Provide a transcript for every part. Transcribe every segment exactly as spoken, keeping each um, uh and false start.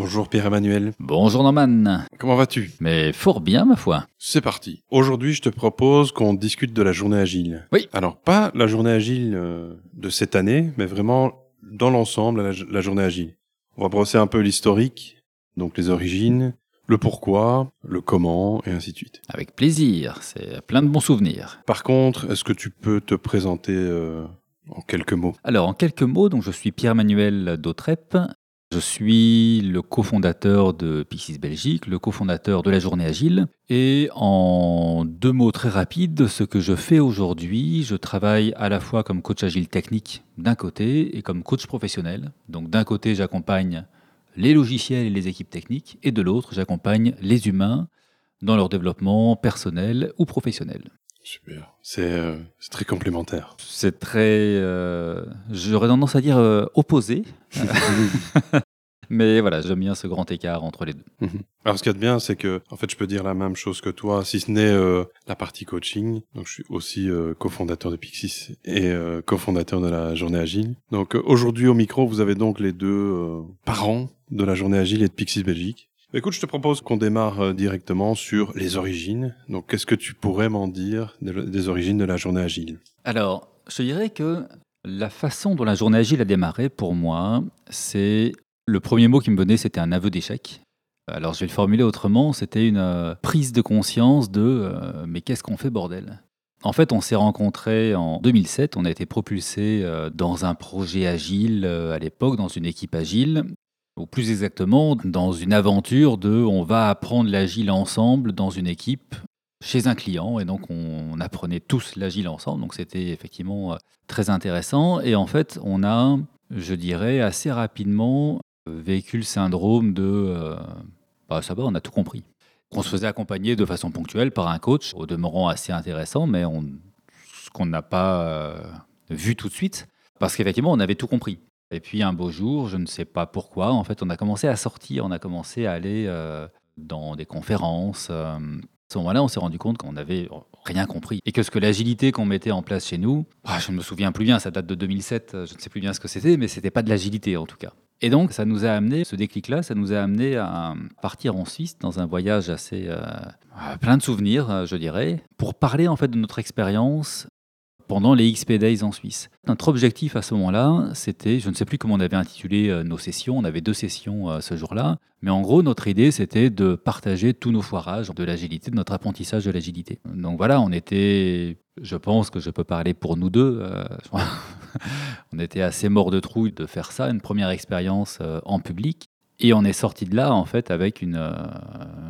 Bonjour Pierre-Emmanuel. Bonjour Norman. Comment vas-tu? Mais fort bien ma foi. C'est parti. Aujourd'hui, je te propose qu'on discute de la journée agile. Oui. Alors, pas la journée agile de cette année, mais vraiment dans l'ensemble, la journée agile. On va brosser un peu l'historique, donc les origines, le pourquoi, le comment, et ainsi de suite. Avec plaisir, c'est plein de bons souvenirs. Par contre, est-ce que tu peux te présenter euh, en quelques mots? Alors, en quelques mots, donc je suis Pierre-Emmanuel Dautreppe. Je suis le cofondateur de Pixis Belgique, le cofondateur de la Journée Agile. Et en deux mots très rapides, ce que je fais aujourd'hui, je travaille à la fois comme coach agile technique d'un côté et comme coach professionnel. Donc d'un côté, j'accompagne les logiciels et les équipes techniques et de l'autre, j'accompagne les humains dans leur développement personnel ou professionnel. Super, c'est, euh, c'est très complémentaire. C'est très, euh, j'aurais tendance à dire euh, opposé, mais voilà, j'aime bien ce grand écart entre les deux. Mm-hmm. Alors ce qu'il y a de bien, c'est que en fait, je peux dire la même chose que toi, si ce n'est euh, la partie coaching. Donc je suis aussi euh, cofondateur de Pixis et euh, cofondateur de la Journée Agile. Donc euh, aujourd'hui au micro, vous avez donc les deux euh, parents de la Journée Agile et de Pixis Belgique. Écoute, je te propose qu'on démarre directement sur les origines. Donc, qu'est-ce que tu pourrais m'en dire des origines de la Journée Agile? Alors, je dirais que la façon dont la Journée Agile a démarré, pour moi, c'est... Le premier mot qui me venait, c'était un aveu d'échec. Alors, je vais le formuler autrement, c'était une prise de conscience de euh, « mais qu'est-ce qu'on fait, bordel ?» En fait, on s'est rencontrés en deux mille sept, on a été propulsés dans un projet agile à l'époque, dans une équipe agile. Ou plus exactement, dans une aventure de « on va apprendre l'agile ensemble dans une équipe, chez un client ». Et donc, on, on apprenait tous l'agile ensemble. Donc, c'était effectivement très intéressant. Et en fait, on a, je dirais, assez rapidement vécu le syndrome de euh, « bah, ça va, on a tout compris ». On se faisait accompagner de façon ponctuelle par un coach, au demeurant assez intéressant, mais on, ce qu'on n'a pas euh, vu tout de suite, parce qu'effectivement, on avait tout compris. Et puis un beau jour, je ne sais pas pourquoi, en fait, on a commencé à sortir, on a commencé à aller euh, dans des conférences. Euh, à ce moment-là, on s'est rendu compte qu'on n'avait rien compris. Et que ce que l'agilité qu'on mettait en place chez nous, bah, je ne me souviens plus bien, ça date de deux mille sept, je ne sais plus bien ce que c'était, mais ce n'était pas de l'agilité en tout cas. Et donc, ça nous a amené, ce déclic-là, ça nous a amené à partir en Suisse dans un voyage assez euh, plein de souvenirs, je dirais, pour parler en fait de notre expérience pendant les X P Days en Suisse. Notre objectif à ce moment-là, c'était, je ne sais plus comment on avait intitulé nos sessions, on avait deux sessions ce jour-là, mais en gros, notre idée, c'était de partager tous nos foirages de l'agilité, de notre apprentissage de l'agilité. Donc voilà, on était, je pense que je peux parler pour nous deux, euh, on était assez morts de trouille de faire ça, une première expérience en public, et on est sortis de là, en fait, avec une, euh,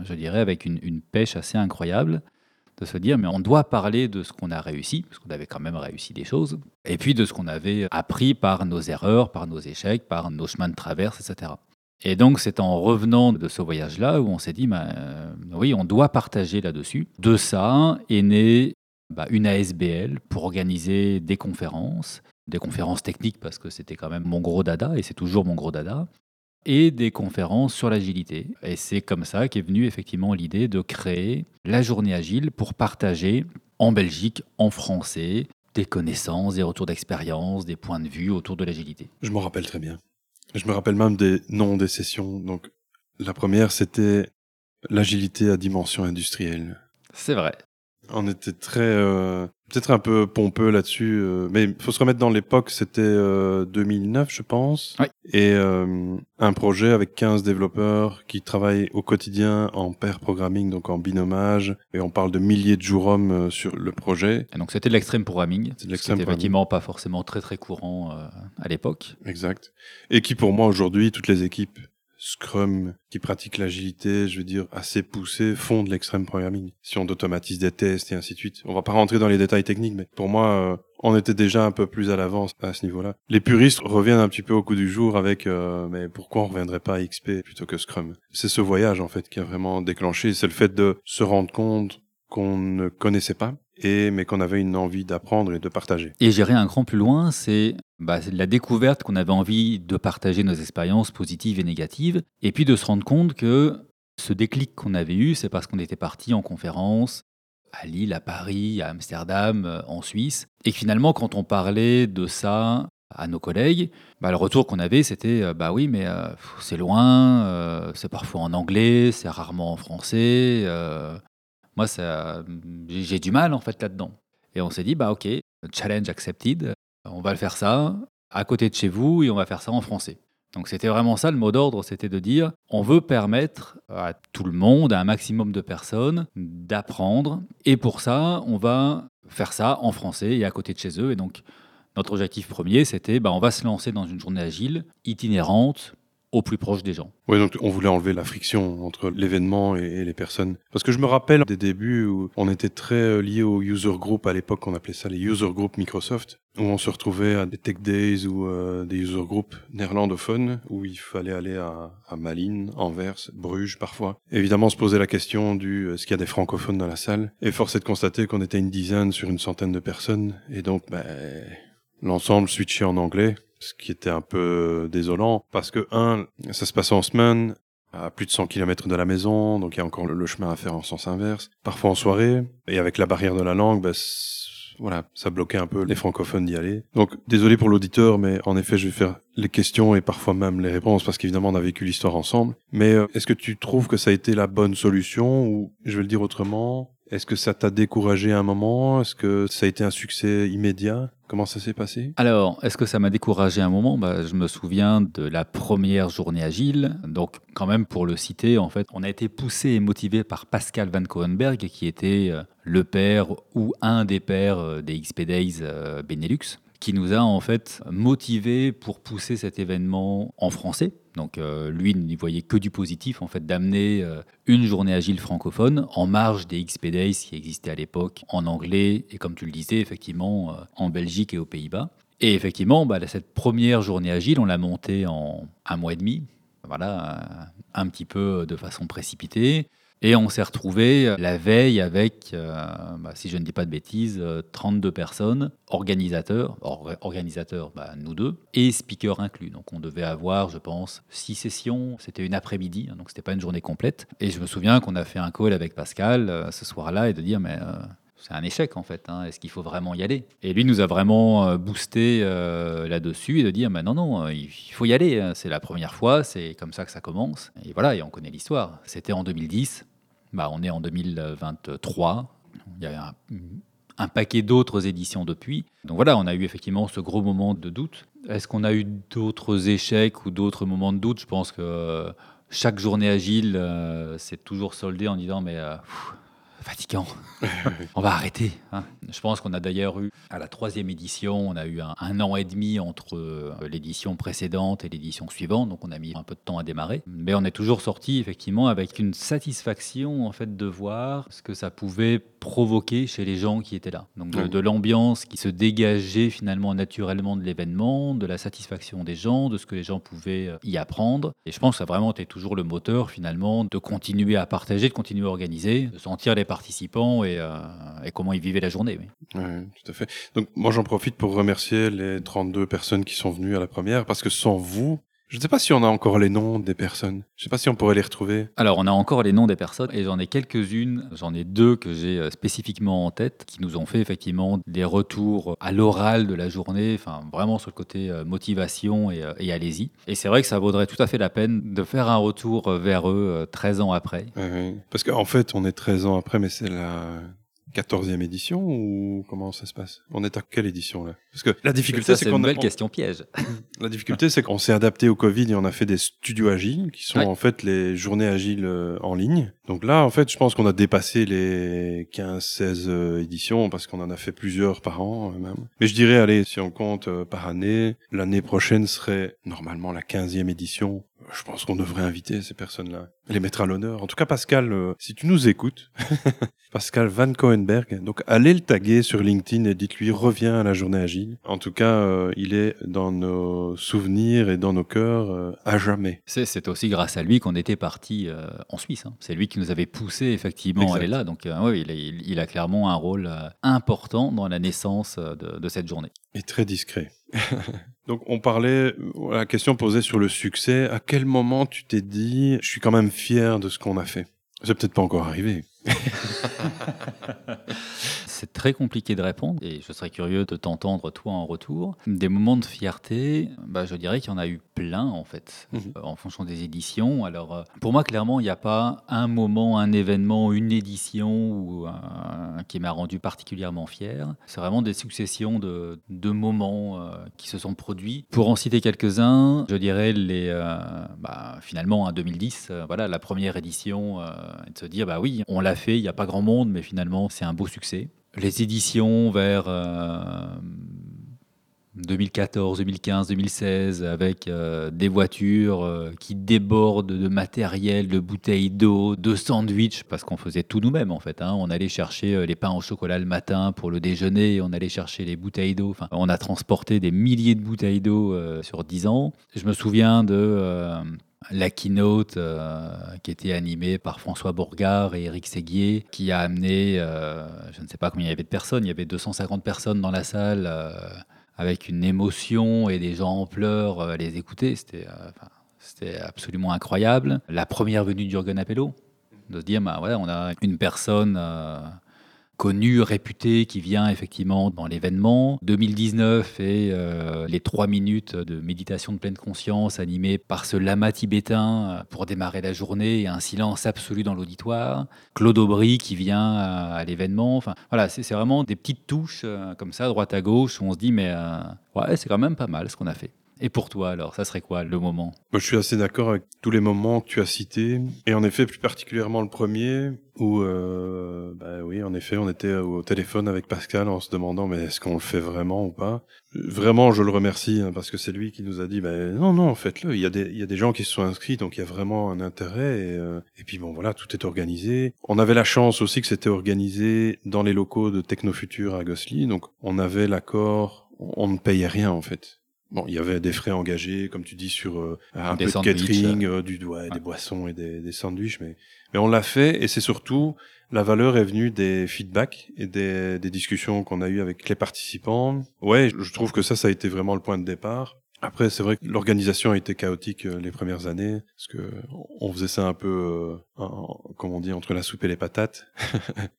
je dirais, avec une, une pêche assez incroyable, de se dire, mais on doit parler de ce qu'on a réussi, parce qu'on avait quand même réussi des choses, et puis de ce qu'on avait appris par nos erreurs, par nos échecs, par nos chemins de traverse, et cetera. Et donc, c'est en revenant de ce voyage-là où on s'est dit, bah, euh, oui, on doit partager là-dessus. De ça est née bah, une A S B L pour organiser des conférences, des conférences techniques, parce que c'était quand même mon gros dada, et c'est toujours mon gros dada, et des conférences sur l'agilité. Et c'est comme ça qu'est venue effectivement l'idée de créer la Journée Agile pour partager en Belgique, en français, des connaissances, des retours d'expérience, des points de vue autour de l'agilité. Je m'en rappelle très bien. Je me rappelle même des noms des sessions. Donc, la première, c'était l'agilité à dimension industrielle. C'est vrai. On était très, euh, peut-être un peu pompeux là-dessus, euh, mais il faut se remettre dans l'époque, c'était euh, deux mille neuf, je pense. Oui. Et euh, un projet avec quinze développeurs qui travaillent au quotidien en pair programming, donc en binomage, et on parle de milliers de jours hommes euh, sur le projet. Et donc c'était de l'extrême programming, c'était effectivement pas forcément très très courant euh, à l'époque. Exact. Et qui pour moi aujourd'hui, toutes les équipes Scrum, qui pratique l'agilité, je veux dire, assez poussée, font de l'extrême programming. Si on automatise des tests et ainsi de suite. On va pas rentrer dans les détails techniques, mais pour moi, euh, on était déjà un peu plus à l'avance à ce niveau-là. Les puristes reviennent un petit peu au coup du jour avec euh, mais pourquoi on reviendrait pas à X P plutôt que Scrum? C'est ce voyage, en fait, qui a vraiment déclenché. C'est le fait de se rendre compte qu'on ne connaissait pas, et, mais qu'on avait une envie d'apprendre et de partager. Et j'irai un cran plus loin, c'est, bah, c'est la découverte qu'on avait envie de partager nos expériences positives et négatives, et puis de se rendre compte que ce déclic qu'on avait eu, c'est parce qu'on était parti en conférence à Lille, à Paris, à Amsterdam, en Suisse, et que finalement, quand on parlait de ça à nos collègues, bah, le retour qu'on avait, c'était euh, bah oui, mais euh, c'est loin, euh, c'est parfois en anglais, c'est rarement en français. Euh, moi, ça, j'ai, j'ai du mal en fait là-dedans. Et on s'est dit, bah ok, challenge accepted, on va le faire ça à côté de chez vous et on va faire ça en français. Donc c'était vraiment ça le mot d'ordre, c'était de dire, on veut permettre à tout le monde, à un maximum de personnes, d'apprendre. Et pour ça, on va faire ça en français et à côté de chez eux. Et donc notre objectif premier, c'était, bah, on va se lancer dans une journée agile, itinérante, au plus proche des gens. Oui, donc on voulait enlever la friction entre l'événement et, et les personnes. Parce que je me rappelle des débuts où on était très liés aux user group, à l'époque on appelait ça les user group Microsoft, où on se retrouvait à des tech days ou euh, des user group néerlandophones, où il fallait aller à, à Malines, Anvers, Bruges parfois. Évidemment, on se posait la question du « est-ce qu'il y a des francophones dans la salle ?» Et force est de constater qu'on était une dizaine sur une centaine de personnes, et donc bah, l'ensemble switchait en anglais. Ce qui était un peu désolant, parce que, un, ça se passait en semaine, à plus de cent kilomètres de la maison, donc il y a encore le chemin à faire en sens inverse, parfois en soirée, et avec la barrière de la langue, bah, voilà, ça bloquait un peu les francophones d'y aller. Donc, désolé pour l'auditeur, mais en effet, je vais faire les questions et parfois même les réponses, parce qu'évidemment, on a vécu l'histoire ensemble. Mais euh, est-ce que tu trouves que ça a été la bonne solution, ou, je vais le dire autrement, est-ce que ça t'a découragé à un moment ? Est-ce que ça a été un succès immédiat ? Comment ça s'est passé ? Alors, est-ce que ça m'a découragé à un moment ? Bah, je me souviens de la première journée agile. Donc, quand même, pour le citer, en fait, on a été poussé et motivé par Pascal Van Corenberg, qui était le père ou un des pères des X P Days Benelux, qui nous a en fait motivés pour pousser cet événement en français. Donc euh, lui, il n'y voyait que du positif, en fait, d'amener euh, une journée agile francophone en marge des X P Days qui existaient à l'époque en anglais et, comme tu le disais, effectivement, euh, en Belgique et aux Pays-Bas. Et effectivement, bah, cette première journée agile, on l'a montée en un mois et demi, voilà, un petit peu de façon précipitée. Et on s'est retrouvé la veille avec, euh, bah, si je ne dis pas de bêtises, euh, trente-deux personnes, organisateurs, or, organisateurs, bah, nous deux, et speakers inclus. Donc on devait avoir, je pense, six sessions. C'était une après-midi, hein, donc c'était pas une journée complète. Et je me souviens qu'on a fait un call avec Pascal euh, ce soir-là et de dire, mais euh, c'est un échec en fait. Hein, est-ce qu'il faut vraiment y aller ? Et lui nous a vraiment boosté euh, là-dessus et de dire, mais non, non, il faut y aller. Hein, c'est la première fois, c'est comme ça que ça commence. Et voilà, et on connaît l'histoire. C'était en deux mille dix. Bah, on est en deux mille vingt-trois, il y a un, un paquet d'autres éditions depuis. Donc voilà, on a eu effectivement ce gros moment de doute. Est-ce qu'on a eu d'autres échecs ou d'autres moments de doute ? Je pense que chaque journée agile euh, s'est toujours soldée en disant « mais euh, pff, fatigant, on va arrêter hein ». Je pense qu'on a d'ailleurs eu, à la troisième édition, on a eu un, un an et demi entre l'édition précédente et l'édition suivante, donc on a mis un peu de temps à démarrer. Mais on est toujours sorti effectivement avec une satisfaction en fait de voir ce que ça pouvait provoquer chez les gens qui étaient là. Donc de, de l'ambiance qui se dégageait finalement naturellement de l'événement, de la satisfaction des gens, de ce que les gens pouvaient y apprendre. Et je pense que ça a vraiment été toujours le moteur finalement de continuer à partager, de continuer à organiser, de sentir les participants et, euh, et comment ils vivaient la journée. Oui. Oui, tout à fait. Donc, moi, j'en profite pour remercier les trente-deux personnes qui sont venues à la première, parce que sans vous, je ne sais pas si on a encore les noms des personnes. Je ne sais pas si on pourrait les retrouver. Alors, on a encore les noms des personnes et j'en ai quelques-unes. J'en ai deux que j'ai spécifiquement en tête qui nous ont fait effectivement des retours à l'oral de la journée, enfin vraiment sur le côté motivation et, et allez-y. Et c'est vrai que ça vaudrait tout à fait la peine de faire un retour vers eux treize ans après. Oui, parce qu'en fait, on est treize ans après, mais c'est la quatorzième édition ou comment ça se passe ? On est à quelle édition là ? Parce que la difficulté, ça, c'est, c'est qu'on une belle on... question piège. La difficulté, c'est qu'on s'est adapté au Covid et on a fait des studios agiles qui sont ouais. en fait les journées agiles en ligne. Donc là, en fait, je pense qu'on a dépassé les quinze seize éditions parce qu'on en a fait plusieurs par an même. Mais je dirais, allez, si on compte par année, l'année prochaine serait normalement la quinzième édition. Je pense qu'on devrait inviter ces personnes-là, les mettre à l'honneur. En tout cas, Pascal, euh, si tu nous écoutes, Pascal Van Cohenberg, donc allez le taguer sur LinkedIn et dites-lui « Reviens à la journée agile ». En tout cas, euh, il est dans nos souvenirs et dans nos cœurs euh, à jamais. C'est, c'est aussi grâce à lui qu'on était partis euh, en Suisse. Hein. C'est lui qui nous avait poussé effectivement exact. à aller là. Donc euh, ouais, il, a, il, il a clairement un rôle euh, important dans la naissance euh, de, de cette journée. Et très discret. Donc on parlait, la question posée sur le succès, à quel moment tu t'es dit « je suis quand même fier de ce qu'on a fait ». C'est peut-être pas encore arrivé. c'est très compliqué de répondre et je serais curieux de t'entendre toi en retour. Des moments de fierté, bah, je dirais qu'il y en a eu plein en fait, mmh. euh, en fonction des éditions. Alors euh, pour moi clairement il n'y a pas un moment, un événement, une édition ou un, qui m'a rendu particulièrement fier. C'est vraiment des successions de, de moments euh, qui se sont produits. Pour en citer quelques-uns, je dirais les, euh, bah, finalement en deux mille dix, euh, voilà, la première édition, euh, de se dire bah oui on l'a fait, il n'y a pas grand monde mais finalement c'est un beau succès. Les éditions vers euh, deux mille quatorze, deux mille quinze, deux mille seize, avec euh, des voitures euh, qui débordent de matériel, de bouteilles d'eau, de sandwichs, parce qu'on faisait tout nous-mêmes en fait. Hein. On allait chercher euh, les pains au chocolat le matin pour le déjeuner, on allait chercher les bouteilles d'eau. Enfin, on a transporté des milliers de bouteilles d'eau euh, sur dix ans. Je me souviens de... Euh, La keynote euh, qui était animée par François Bourgard et Éric Séguier, qui a amené, euh, je ne sais pas combien il y avait de personnes, il y avait deux cent cinquante personnes dans la salle, euh, avec une émotion et des gens en pleurs euh, à les écouter. C'était, euh, c'était absolument incroyable. La première venue de Jurgen Appelo, de se dire, bah, voilà, on a une personne... Euh, connu, réputé, qui vient effectivement dans l'événement. deux mille dix-neuf et euh, les trois minutes de méditation de pleine conscience animées par ce lama tibétain pour démarrer la journée et un silence absolu dans l'auditoire. Claude Aubry qui vient à, à l'événement. Enfin, voilà, c'est, c'est vraiment des petites touches euh, comme ça, droite à gauche, où on se dit mais euh, ouais, c'est quand même pas mal ce qu'on a fait. Et pour toi, alors, ça serait quoi, le moment ? Moi, je suis assez d'accord avec tous les moments que tu as cités. Et en effet, plus particulièrement le premier, où, euh, bah oui, en effet, on était au téléphone avec Pascal en se demandant, mais est-ce qu'on le fait vraiment ou pas ? Vraiment, je le remercie, hein, parce que c'est lui qui nous a dit, bah, non, non, faites-le. Il y a des, il y a des gens qui se sont inscrits, donc il y a vraiment un intérêt. Et, euh, et puis bon, voilà, tout est organisé. On avait la chance aussi que c'était organisé dans les locaux de Technofutur à Gossely. Donc, on avait l'accord, on ne payait rien, en fait. Bon, il y avait des frais engagés, comme tu dis, sur euh, un des peu de catering, euh, du, ouais, ouais. des boissons et des, des sandwichs, mais, mais on l'a fait, et c'est surtout, la valeur est venue des feedbacks et des, des discussions qu'on a eues avec les participants. Ouais, je trouve que ça, ça a été vraiment le point de départ. Après, c'est vrai que l'organisation a été chaotique euh, les premières années, parce que on faisait ça un peu, euh, en, comme on dit, entre la soupe et les patates.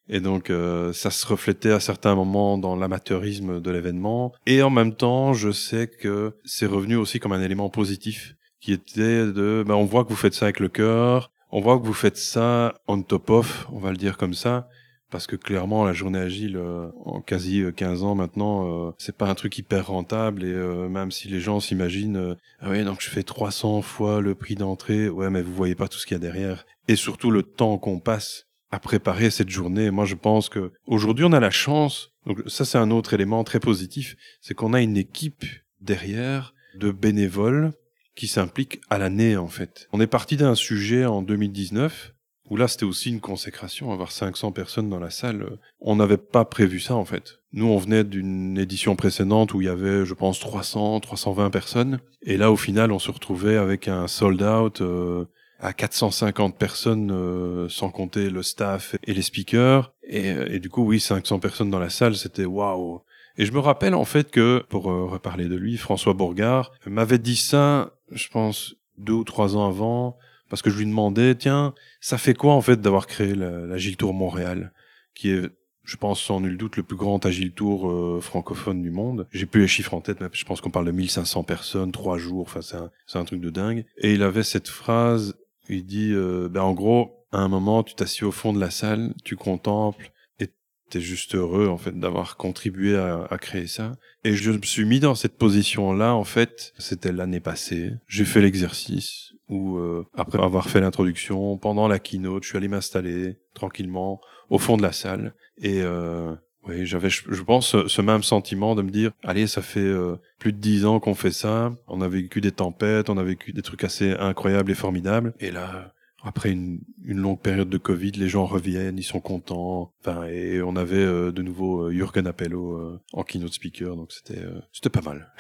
Et donc, euh, ça se reflétait à certains moments dans l'amateurisme de l'événement. Et en même temps, je sais que c'est revenu aussi comme un élément positif, qui était de, bah, on voit que vous faites ça avec le cœur, on voit que vous faites ça on top off, on va le dire comme ça. Parce que clairement, la journée agile, euh, en quasi quinze ans maintenant, euh, c'est pas un truc hyper rentable. Et euh, même si les gens s'imaginent, euh, ah oui, donc je fais trois cents fois le prix d'entrée. Ouais, mais vous voyez pas tout ce qu'il y a derrière. Et surtout le temps qu'on passe à préparer cette journée. Moi, je pense que aujourd'hui, on a la chance. Donc ça, c'est un autre élément très positif, c'est qu'on a une équipe derrière de bénévoles qui s'impliquent à l'année en fait. On est parti d'un sujet en deux mille dix-neuf. Où là, c'était aussi une consécration, avoir cinq cents personnes dans la salle. On n'avait pas prévu ça, en fait. Nous, on venait d'une édition précédente où il y avait, je pense, trois cents, trois cent vingt personnes. Et là, au final, on se retrouvait avec un sold out euh, à quatre cent cinquante personnes, euh, sans compter le staff et les speakers. Et, et du coup, oui, cinq cents personnes dans la salle, c'était waouh. Et je me rappelle, en fait, que, pour euh, reparler de lui, François Bourgard m'avait dit ça, je pense, deux ou trois ans avant, parce que je lui demandais, tiens, ça fait quoi en fait d'avoir créé l'Agile Tour Montréal, qui est, je pense sans nul doute, le plus grand Agile Tour euh, francophone du monde. J'ai plus les chiffres en tête, mais je pense qu'on parle de mille cinq cents personnes, trois jours, enfin c'est un, c'est un truc de dingue. Et il avait cette phrase, il dit, euh, ben en gros, à un moment, tu t'assis au fond de la salle, tu contemples, et t'es juste heureux en fait d'avoir contribué à, à créer ça. Et je me suis mis dans cette position-là, en fait, c'était l'année passée, j'ai fait l'exercice où, euh, après avoir fait l'introduction, pendant la keynote, je suis allé m'installer tranquillement au fond de la salle. Et euh, oui, j'avais, je pense, ce, ce même sentiment de me dire, allez, ça fait euh, plus de dix ans qu'on fait ça, on a vécu des tempêtes, on a vécu des trucs assez incroyables et formidables. Et là... Après une, une longue période de Covid, les gens reviennent, ils sont contents. Enfin, et on avait euh, de nouveau euh, Jurgen Appelo euh, en keynote speaker, donc c'était euh, c'était pas mal.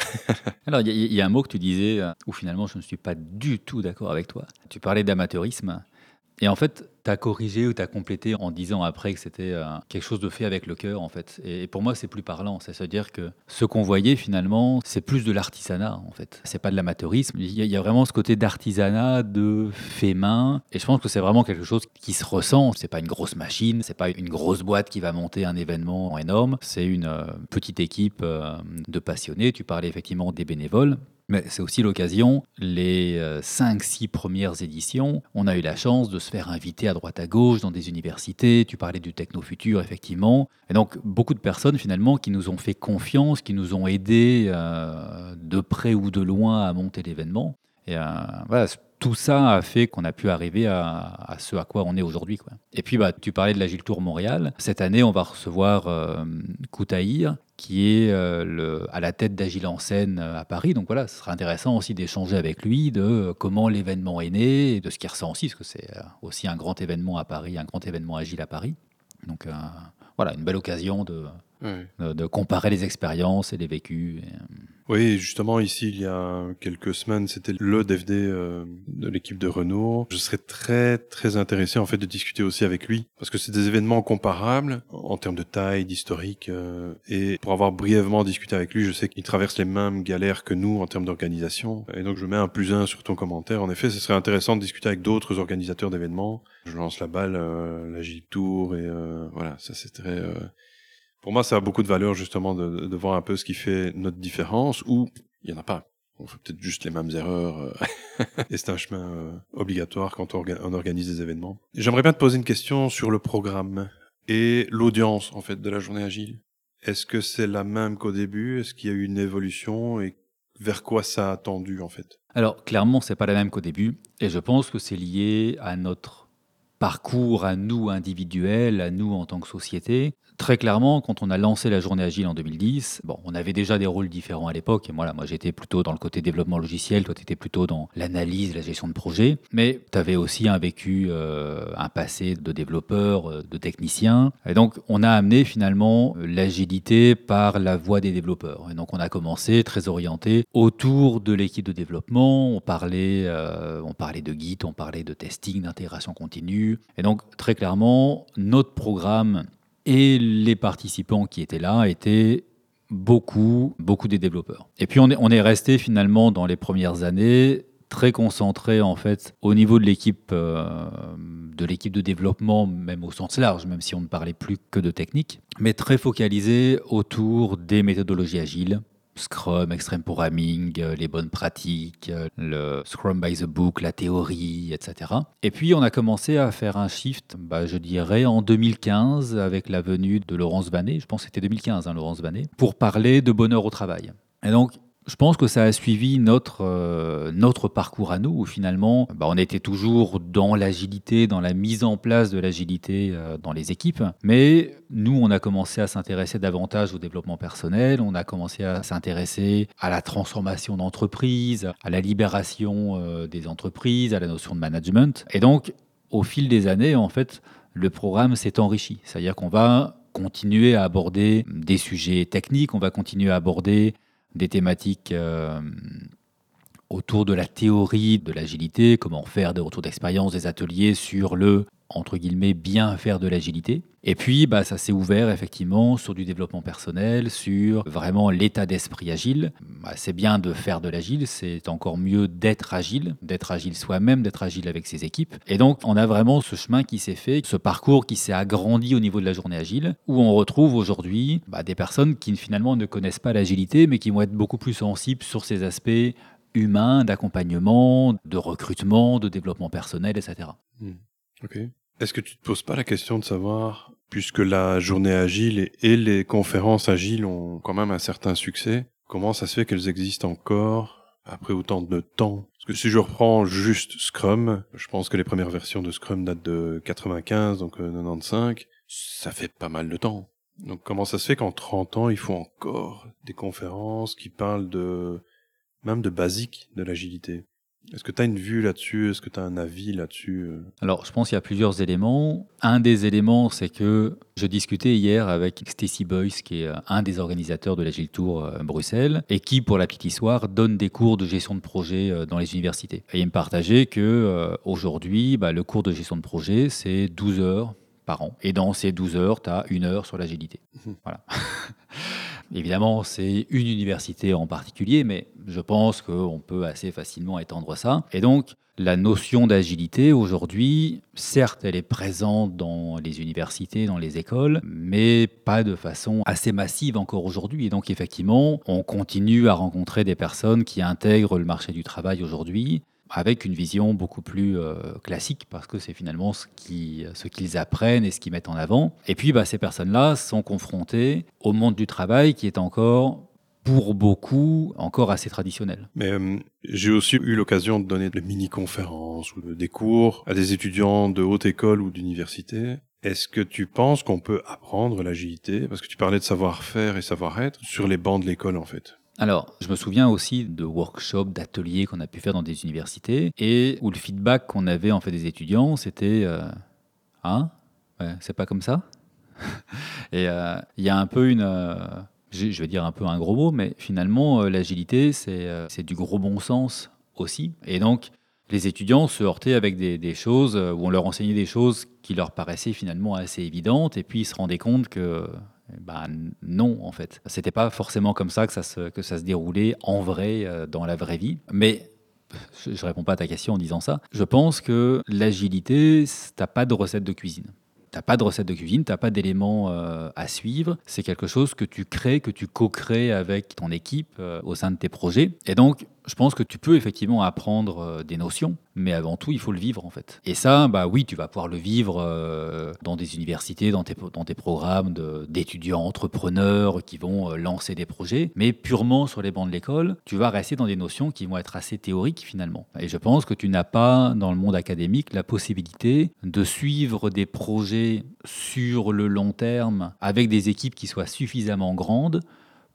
Alors, il y, y a un mot que tu disais, où finalement je ne suis pas du tout d'accord avec toi. Tu parlais d'amateurisme. Et en fait, tu as corrigé ou tu as complété en disant après que c'était euh, quelque chose de fait avec le cœur, en fait. Et, et pour moi, c'est plus parlant. C'est-à-dire que ce qu'on voyait, finalement, c'est plus de l'artisanat, en fait. C'est pas de l'amateurisme. Il y, y a vraiment ce côté d'artisanat, de fait main. Et je pense que c'est vraiment quelque chose qui se ressent. C'est pas une grosse machine, c'est pas une grosse boîte qui va monter un événement énorme. C'est une euh, petite équipe euh, de passionnés. Tu parlais effectivement des bénévoles. Mais c'est aussi l'occasion, les cinq six premières éditions, on a eu la chance de se faire inviter à droite à gauche dans des universités. Tu parlais du Technofutur, effectivement. Et donc, beaucoup de personnes, finalement, qui nous ont fait confiance, qui nous ont aidés euh, de près ou de loin à monter l'événement. Et euh, voilà, tout ça a fait qu'on a pu arriver à, à ce à quoi on est aujourd'hui, quoi. Et puis, bah, tu parlais de l'Agile Tour Montréal. Cette année, on va recevoir euh, Koutaïr, qui est euh, le, à la tête d'Agile en scène à Paris. Donc voilà, ce sera intéressant aussi d'échanger avec lui de comment l'événement est né et de ce qu'il ressent aussi, parce que c'est aussi un grand événement à Paris, un grand événement agile à Paris. Donc euh, voilà, une belle occasion de, oui. de, de comparer les expériences et les vécus. Et... Oui, justement, ici, il y a quelques semaines, c'était le D F D euh, de l'équipe de Renault. Je serais très, très intéressé, en fait, de discuter aussi avec lui, parce que c'est des événements comparables en termes de taille, d'historique, euh, et pour avoir brièvement discuté avec lui, je sais qu'il traverse les mêmes galères que nous en termes d'organisation, et donc je mets un plus un sur ton commentaire. En effet, ce serait intéressant de discuter avec d'autres organisateurs d'événements. Je lance la balle, euh, l'Agile Tour, et euh, voilà, ça c'est très... Euh... Pour moi, ça a beaucoup de valeur, justement, de, de voir un peu ce qui fait notre différence, ou il n'y en a pas. On fait peut-être juste les mêmes erreurs. Et c'est un chemin euh, obligatoire quand on, orga- on organise des événements. Et j'aimerais bien te poser une question sur le programme et l'audience, en fait, de la journée agile. Est-ce que c'est la même qu'au début? Est-ce qu'il y a eu une évolution? Et vers quoi ça a tendu, en fait? Alors, clairement, c'est pas la même qu'au début. Et je pense que c'est lié à notre parcours, à nous individuels, à nous en tant que société. Très clairement, quand on a lancé la journée agile en deux mille dix, bon, on avait déjà des rôles différents à l'époque. Et voilà, moi, j'étais plutôt dans le côté développement logiciel, toi, tu étais plutôt dans l'analyse, la gestion de projet. Mais tu avais aussi un vécu, euh, un passé de développeur, de technicien. Et donc, on a amené finalement l'agilité par la voie des développeurs. Et donc, on a commencé très orienté autour de l'équipe de développement. On parlait, euh, on parlait de Git, on parlait de testing, d'intégration continue. Et donc, très clairement, notre programme... Et les participants qui étaient là étaient beaucoup, beaucoup des développeurs. Et puis on est, on est resté finalement dans les premières années très concentré en fait au niveau de l'équipe, euh, de l'équipe de développement, même au sens large, même si on ne parlait plus que de technique, mais très focalisé autour des méthodologies agiles. Scrum, Extreme Programming, les bonnes pratiques, le Scrum by the Book, la théorie, et cetera. Et puis, on a commencé à faire un shift, bah, je dirais, en deux mille quinze, avec la venue de Laurence Vanet, je pense que c'était deux mille quinze, hein, Laurence Vanet, pour parler de bonheur au travail. Et donc, je pense que ça a suivi notre, euh, notre parcours à nous, où finalement, bah, on était toujours dans l'agilité, dans la mise en place de l'agilité euh, dans les équipes. Mais nous, on a commencé à s'intéresser davantage au développement personnel, on a commencé à s'intéresser à la transformation d'entreprise, à la libération euh, des entreprises, à la notion de management. Et donc, au fil des années, en fait, le programme s'est enrichi. C'est-à-dire qu'on va continuer à aborder des sujets techniques, on va continuer à aborder... des thématiques euh, autour de la théorie de l'agilité, comment faire des retours d'expérience, des ateliers sur le, entre guillemets, bien faire de l'agilité. Et puis, bah, ça s'est ouvert effectivement sur du développement personnel, sur vraiment l'état d'esprit agile. Bah, c'est bien de faire de l'agile, c'est encore mieux d'être agile, d'être agile soi-même, d'être agile avec ses équipes. Et donc, on a vraiment ce chemin qui s'est fait, ce parcours qui s'est agrandi au niveau de la journée agile, où on retrouve aujourd'hui bah, des personnes qui finalement ne connaissent pas l'agilité, mais qui vont être beaucoup plus sensibles sur ces aspects humains, d'accompagnement, de recrutement, de développement personnel, et cetera. Mmh. Ok. Est-ce que tu ne te poses pas la question de savoir, puisque la journée agile et les conférences agiles ont quand même un certain succès, comment ça se fait qu'elles existent encore après autant de temps? Parce que si je reprends juste Scrum, je pense que les premières versions de Scrum datent de quatre-vingt-quinze, donc quatre-vingt-quinze, donc quatre-vingt-quinze, ça fait pas mal de temps. Donc comment ça se fait qu'en trente ans, il faut encore des conférences qui parlent de même de basiques de l'agilité? Est-ce que tu as une vue là-dessus? Est-ce que tu as un avis là-dessus? Alors, je pense qu'il y a plusieurs éléments. Un des éléments, c'est que je discutais hier avec Stacy Boyce, qui est un des organisateurs de l'Agile Tour Bruxelles, et qui, pour la petite histoire, donne des cours de gestion de projet dans les universités. Et il me partageait qu'aujourd'hui, bah, le cours de gestion de projet, c'est douze heures par an. Et dans ces douze heures, tu as une heure sur l'agilité. Mmh. Voilà. Évidemment, c'est une université en particulier, mais je pense qu'on peut assez facilement étendre ça. Et donc, la notion d'agilité, aujourd'hui, certes, elle est présente dans les universités, dans les écoles, mais pas de façon assez massive encore aujourd'hui. Et donc, effectivement, on continue à rencontrer des personnes qui intègrent le marché du travail aujourd'hui, avec une vision beaucoup plus euh, classique, parce que c'est finalement ce, qui, ce qu'ils apprennent et ce qu'ils mettent en avant. Et puis, bah, ces personnes-là sont confrontées au monde du travail qui est encore, pour beaucoup, encore assez traditionnel. Mais euh, j'ai aussi eu l'occasion de donner des mini-conférences ou des cours à des étudiants de haute école ou d'université. Est-ce que tu penses qu'on peut apprendre l'agilité? Parce que tu parlais de savoir-faire et savoir-être sur les bancs de l'école, en fait. Alors, je me souviens aussi de workshops, d'ateliers qu'on a pu faire dans des universités et où le feedback qu'on avait en fait des étudiants, c'était euh, « Hein ? Ouais, c'est pas comme ça ?» Et il euh, y a un peu une... Euh, je vais dire un peu un gros mot, mais finalement, euh, l'agilité, c'est, euh, c'est du gros bon sens aussi. Et donc, les étudiants se heurtaient avec des, des choses où on leur enseignait des choses qui leur paraissaient finalement assez évidentes et puis ils se rendaient compte que... Ben non, en fait. C'était pas forcément comme ça que ça se, que ça se déroulait en vrai, euh, dans la vraie vie. Mais je, je réponds pas à ta question en disant ça. Je pense que l'agilité, t'as pas de recette de cuisine. T'as pas de recette de cuisine, t'as pas d'éléments euh, à suivre. C'est quelque chose que tu crées, que tu co-crées avec ton équipe euh, au sein de tes projets. Et donc, je pense que tu peux effectivement apprendre euh, des notions, mais avant tout, il faut le vivre en fait. Et ça, bah oui, tu vas pouvoir le vivre euh, dans des universités, dans tes, dans tes programmes de, d'étudiants entrepreneurs qui vont euh, lancer des projets. Mais purement sur les bancs de l'école, tu vas rester dans des notions qui vont être assez théoriques finalement. Et je pense que tu n'as pas, dans le monde académique, la possibilité de suivre des projets sur le long terme avec des équipes qui soient suffisamment grandes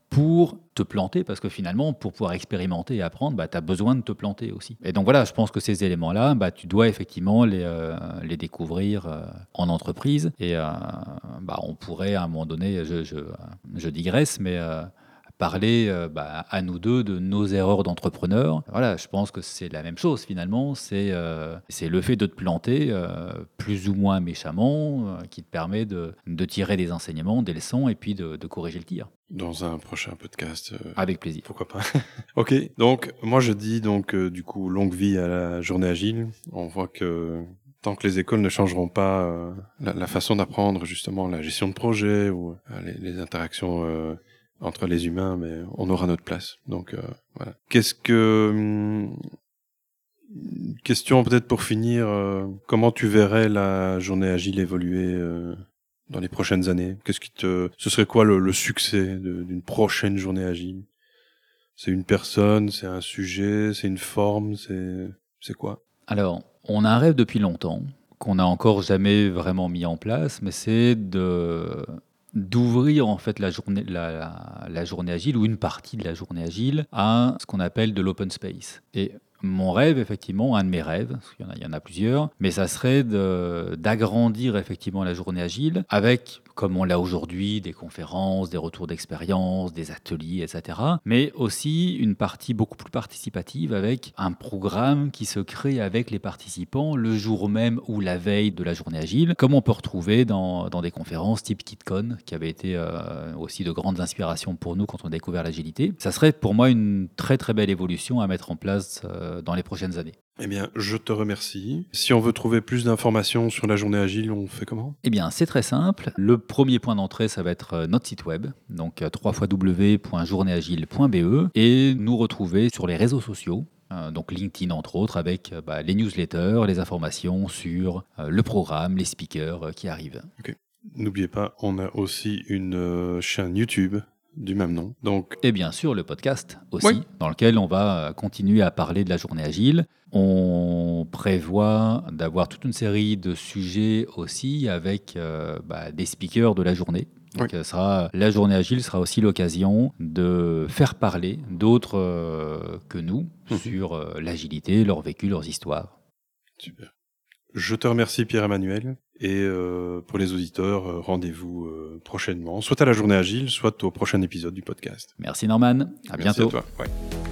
pour te planter, parce que finalement, pour pouvoir expérimenter et apprendre, bah, tu as besoin de te planter aussi. Et donc voilà, je pense que ces éléments-là, bah, tu dois effectivement les, euh, les découvrir euh, en entreprise. Et euh, bah, on pourrait, à un moment donné, je, je, je digresse, mais... Euh, parler euh, bah, à nous deux de nos erreurs d'entrepreneurs. Voilà, je pense que c'est la même chose finalement, c'est, euh, c'est le fait de te planter euh, plus ou moins méchamment euh, qui te permet de, de tirer des enseignements, des leçons et puis de, de corriger le tir. Dans un prochain podcast. Euh, Avec plaisir. Pourquoi pas. Ok, donc moi je dis donc euh, du coup longue vie à la journée agile. On voit que... Tant que les écoles ne changeront pas euh, la, la façon d'apprendre justement la gestion de projet ou euh, les, les interactions... Euh, entre les humains, mais on aura notre place. Donc, euh, voilà. Qu'est-ce que... Hum, question peut-être pour finir, euh, comment tu verrais la journée agile évoluer euh, dans les prochaines années? Qu'est-ce qui te... Ce serait quoi le, le succès de, d'une prochaine journée agile? C'est une personne, c'est un sujet, c'est une forme, c'est, c'est quoi? Alors, on a un rêve depuis longtemps, qu'on n'a encore jamais vraiment mis en place, mais c'est de... d'ouvrir en fait la journée, la, la, la journée agile ou une partie de la journée agile à ce qu'on appelle de l'open space. Et mon rêve, effectivement, un de mes rêves, parce qu'il y en a, il y en a plusieurs, mais ça serait de, d'agrandir effectivement la journée agile avec, comme on l'a aujourd'hui, des conférences, des retours d'expérience, des ateliers, et cetera. Mais aussi une partie beaucoup plus participative avec un programme qui se crée avec les participants le jour même ou la veille de la journée agile, comme on peut retrouver dans, dans des conférences type KitCon, qui avait été euh, aussi de grandes inspirations pour nous quand on a découvert l'agilité. Ça serait pour moi une très très belle évolution à mettre en place euh, dans les prochaines années. Eh bien, je te remercie. Si on veut trouver plus d'informations sur la journée agile, on fait comment? Eh bien, c'est très simple. Le premier point d'entrée, ça va être notre site web, donc w w w point journée agile point b e, et nous retrouver sur les réseaux sociaux, euh, donc LinkedIn entre autres, avec bah, les newsletters, les informations sur euh, le programme, les speakers euh, qui arrivent. Okay. N'oubliez pas, on a aussi une euh, chaîne YouTube du même nom. Donc... Et bien sûr, le podcast aussi, oui. Dans lequel on va continuer à parler de la journée agile. On prévoit d'avoir toute une série de sujets aussi avec euh, bah, des speakers de la journée. Donc, oui. sera, la journée agile sera aussi l'occasion de faire parler d'autres euh, que nous mmh. sur euh, l'agilité, leur vécu, leurs histoires. Super. Je te remercie Pierre-Emmanuel et euh, pour les auditeurs, euh, rendez-vous euh, prochainement, soit à la journée agile, soit au prochain épisode du podcast. Merci Norman, à Merci bientôt. À toi. Ouais.